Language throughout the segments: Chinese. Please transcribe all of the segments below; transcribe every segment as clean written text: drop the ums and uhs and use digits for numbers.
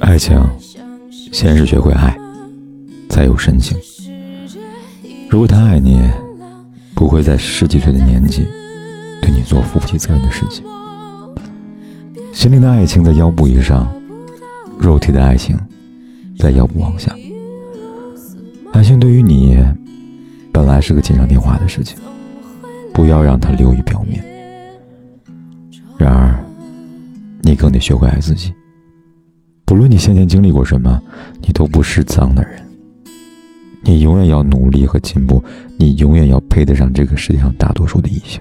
爱情先是学会爱，才有深情。如果他爱你，不会在十几岁的年纪对你做负不起责任的事情。心灵的爱情在腰部以上，肉体的爱情在腰部往下。爱情对于你本来是个锦上添花的事情，不要让它流于表面。然而你更得学会爱自己，不论你先前经历过什么，你都不是脏的人。你永远要努力和进步，你永远要配得上这个世界上大多数的异性。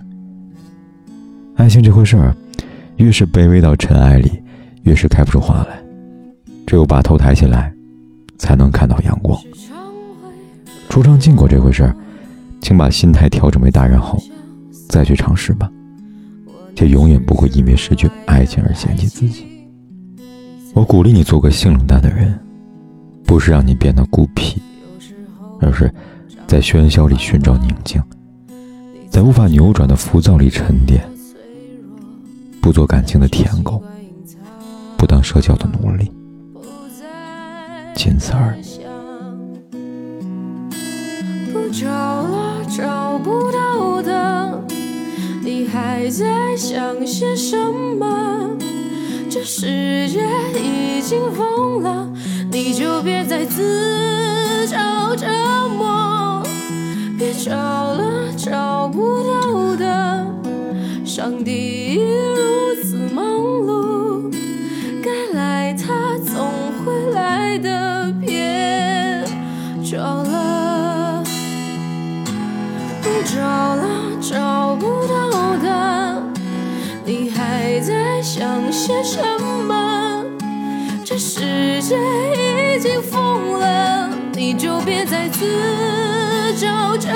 爱情这回事儿，越是卑微到尘埃里，越是开不出花来。只有把头抬起来，才能看到阳光。出场禁果这回事儿，请把心态调整为大人后，再去尝试吧。且永远不会因为失去爱情而嫌弃自己。我鼓励你做个性冷淡的人，不是让你变得孤僻，而是在喧嚣里寻找宁静，在无法扭转的浮躁里沉淀。不做感情的舔狗，不当社交的奴隶，仅此而已。不找了，找不到的，你还在想些什么？这世界已经疯了，你就别再自找折磨。别找了，找不到的，上帝已如此忙碌，该来他总会来的，别找了。不找了，找不到的，你还在想些什么？这世界已经疯了，你就别再自找折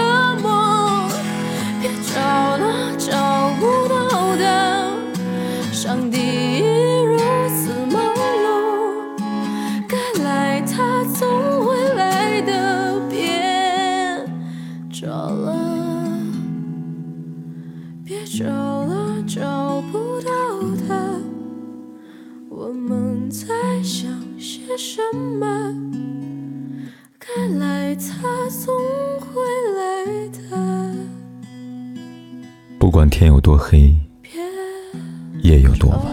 磨。别找了，找不到的，上帝已如此忙碌，该来他总会来的，别找了。别找了，找不到的，我们在想些什么？该来他总会来的。不管天有多黑，夜有多晚，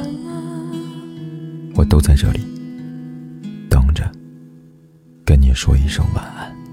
我都在这里等着跟你说一声晚安。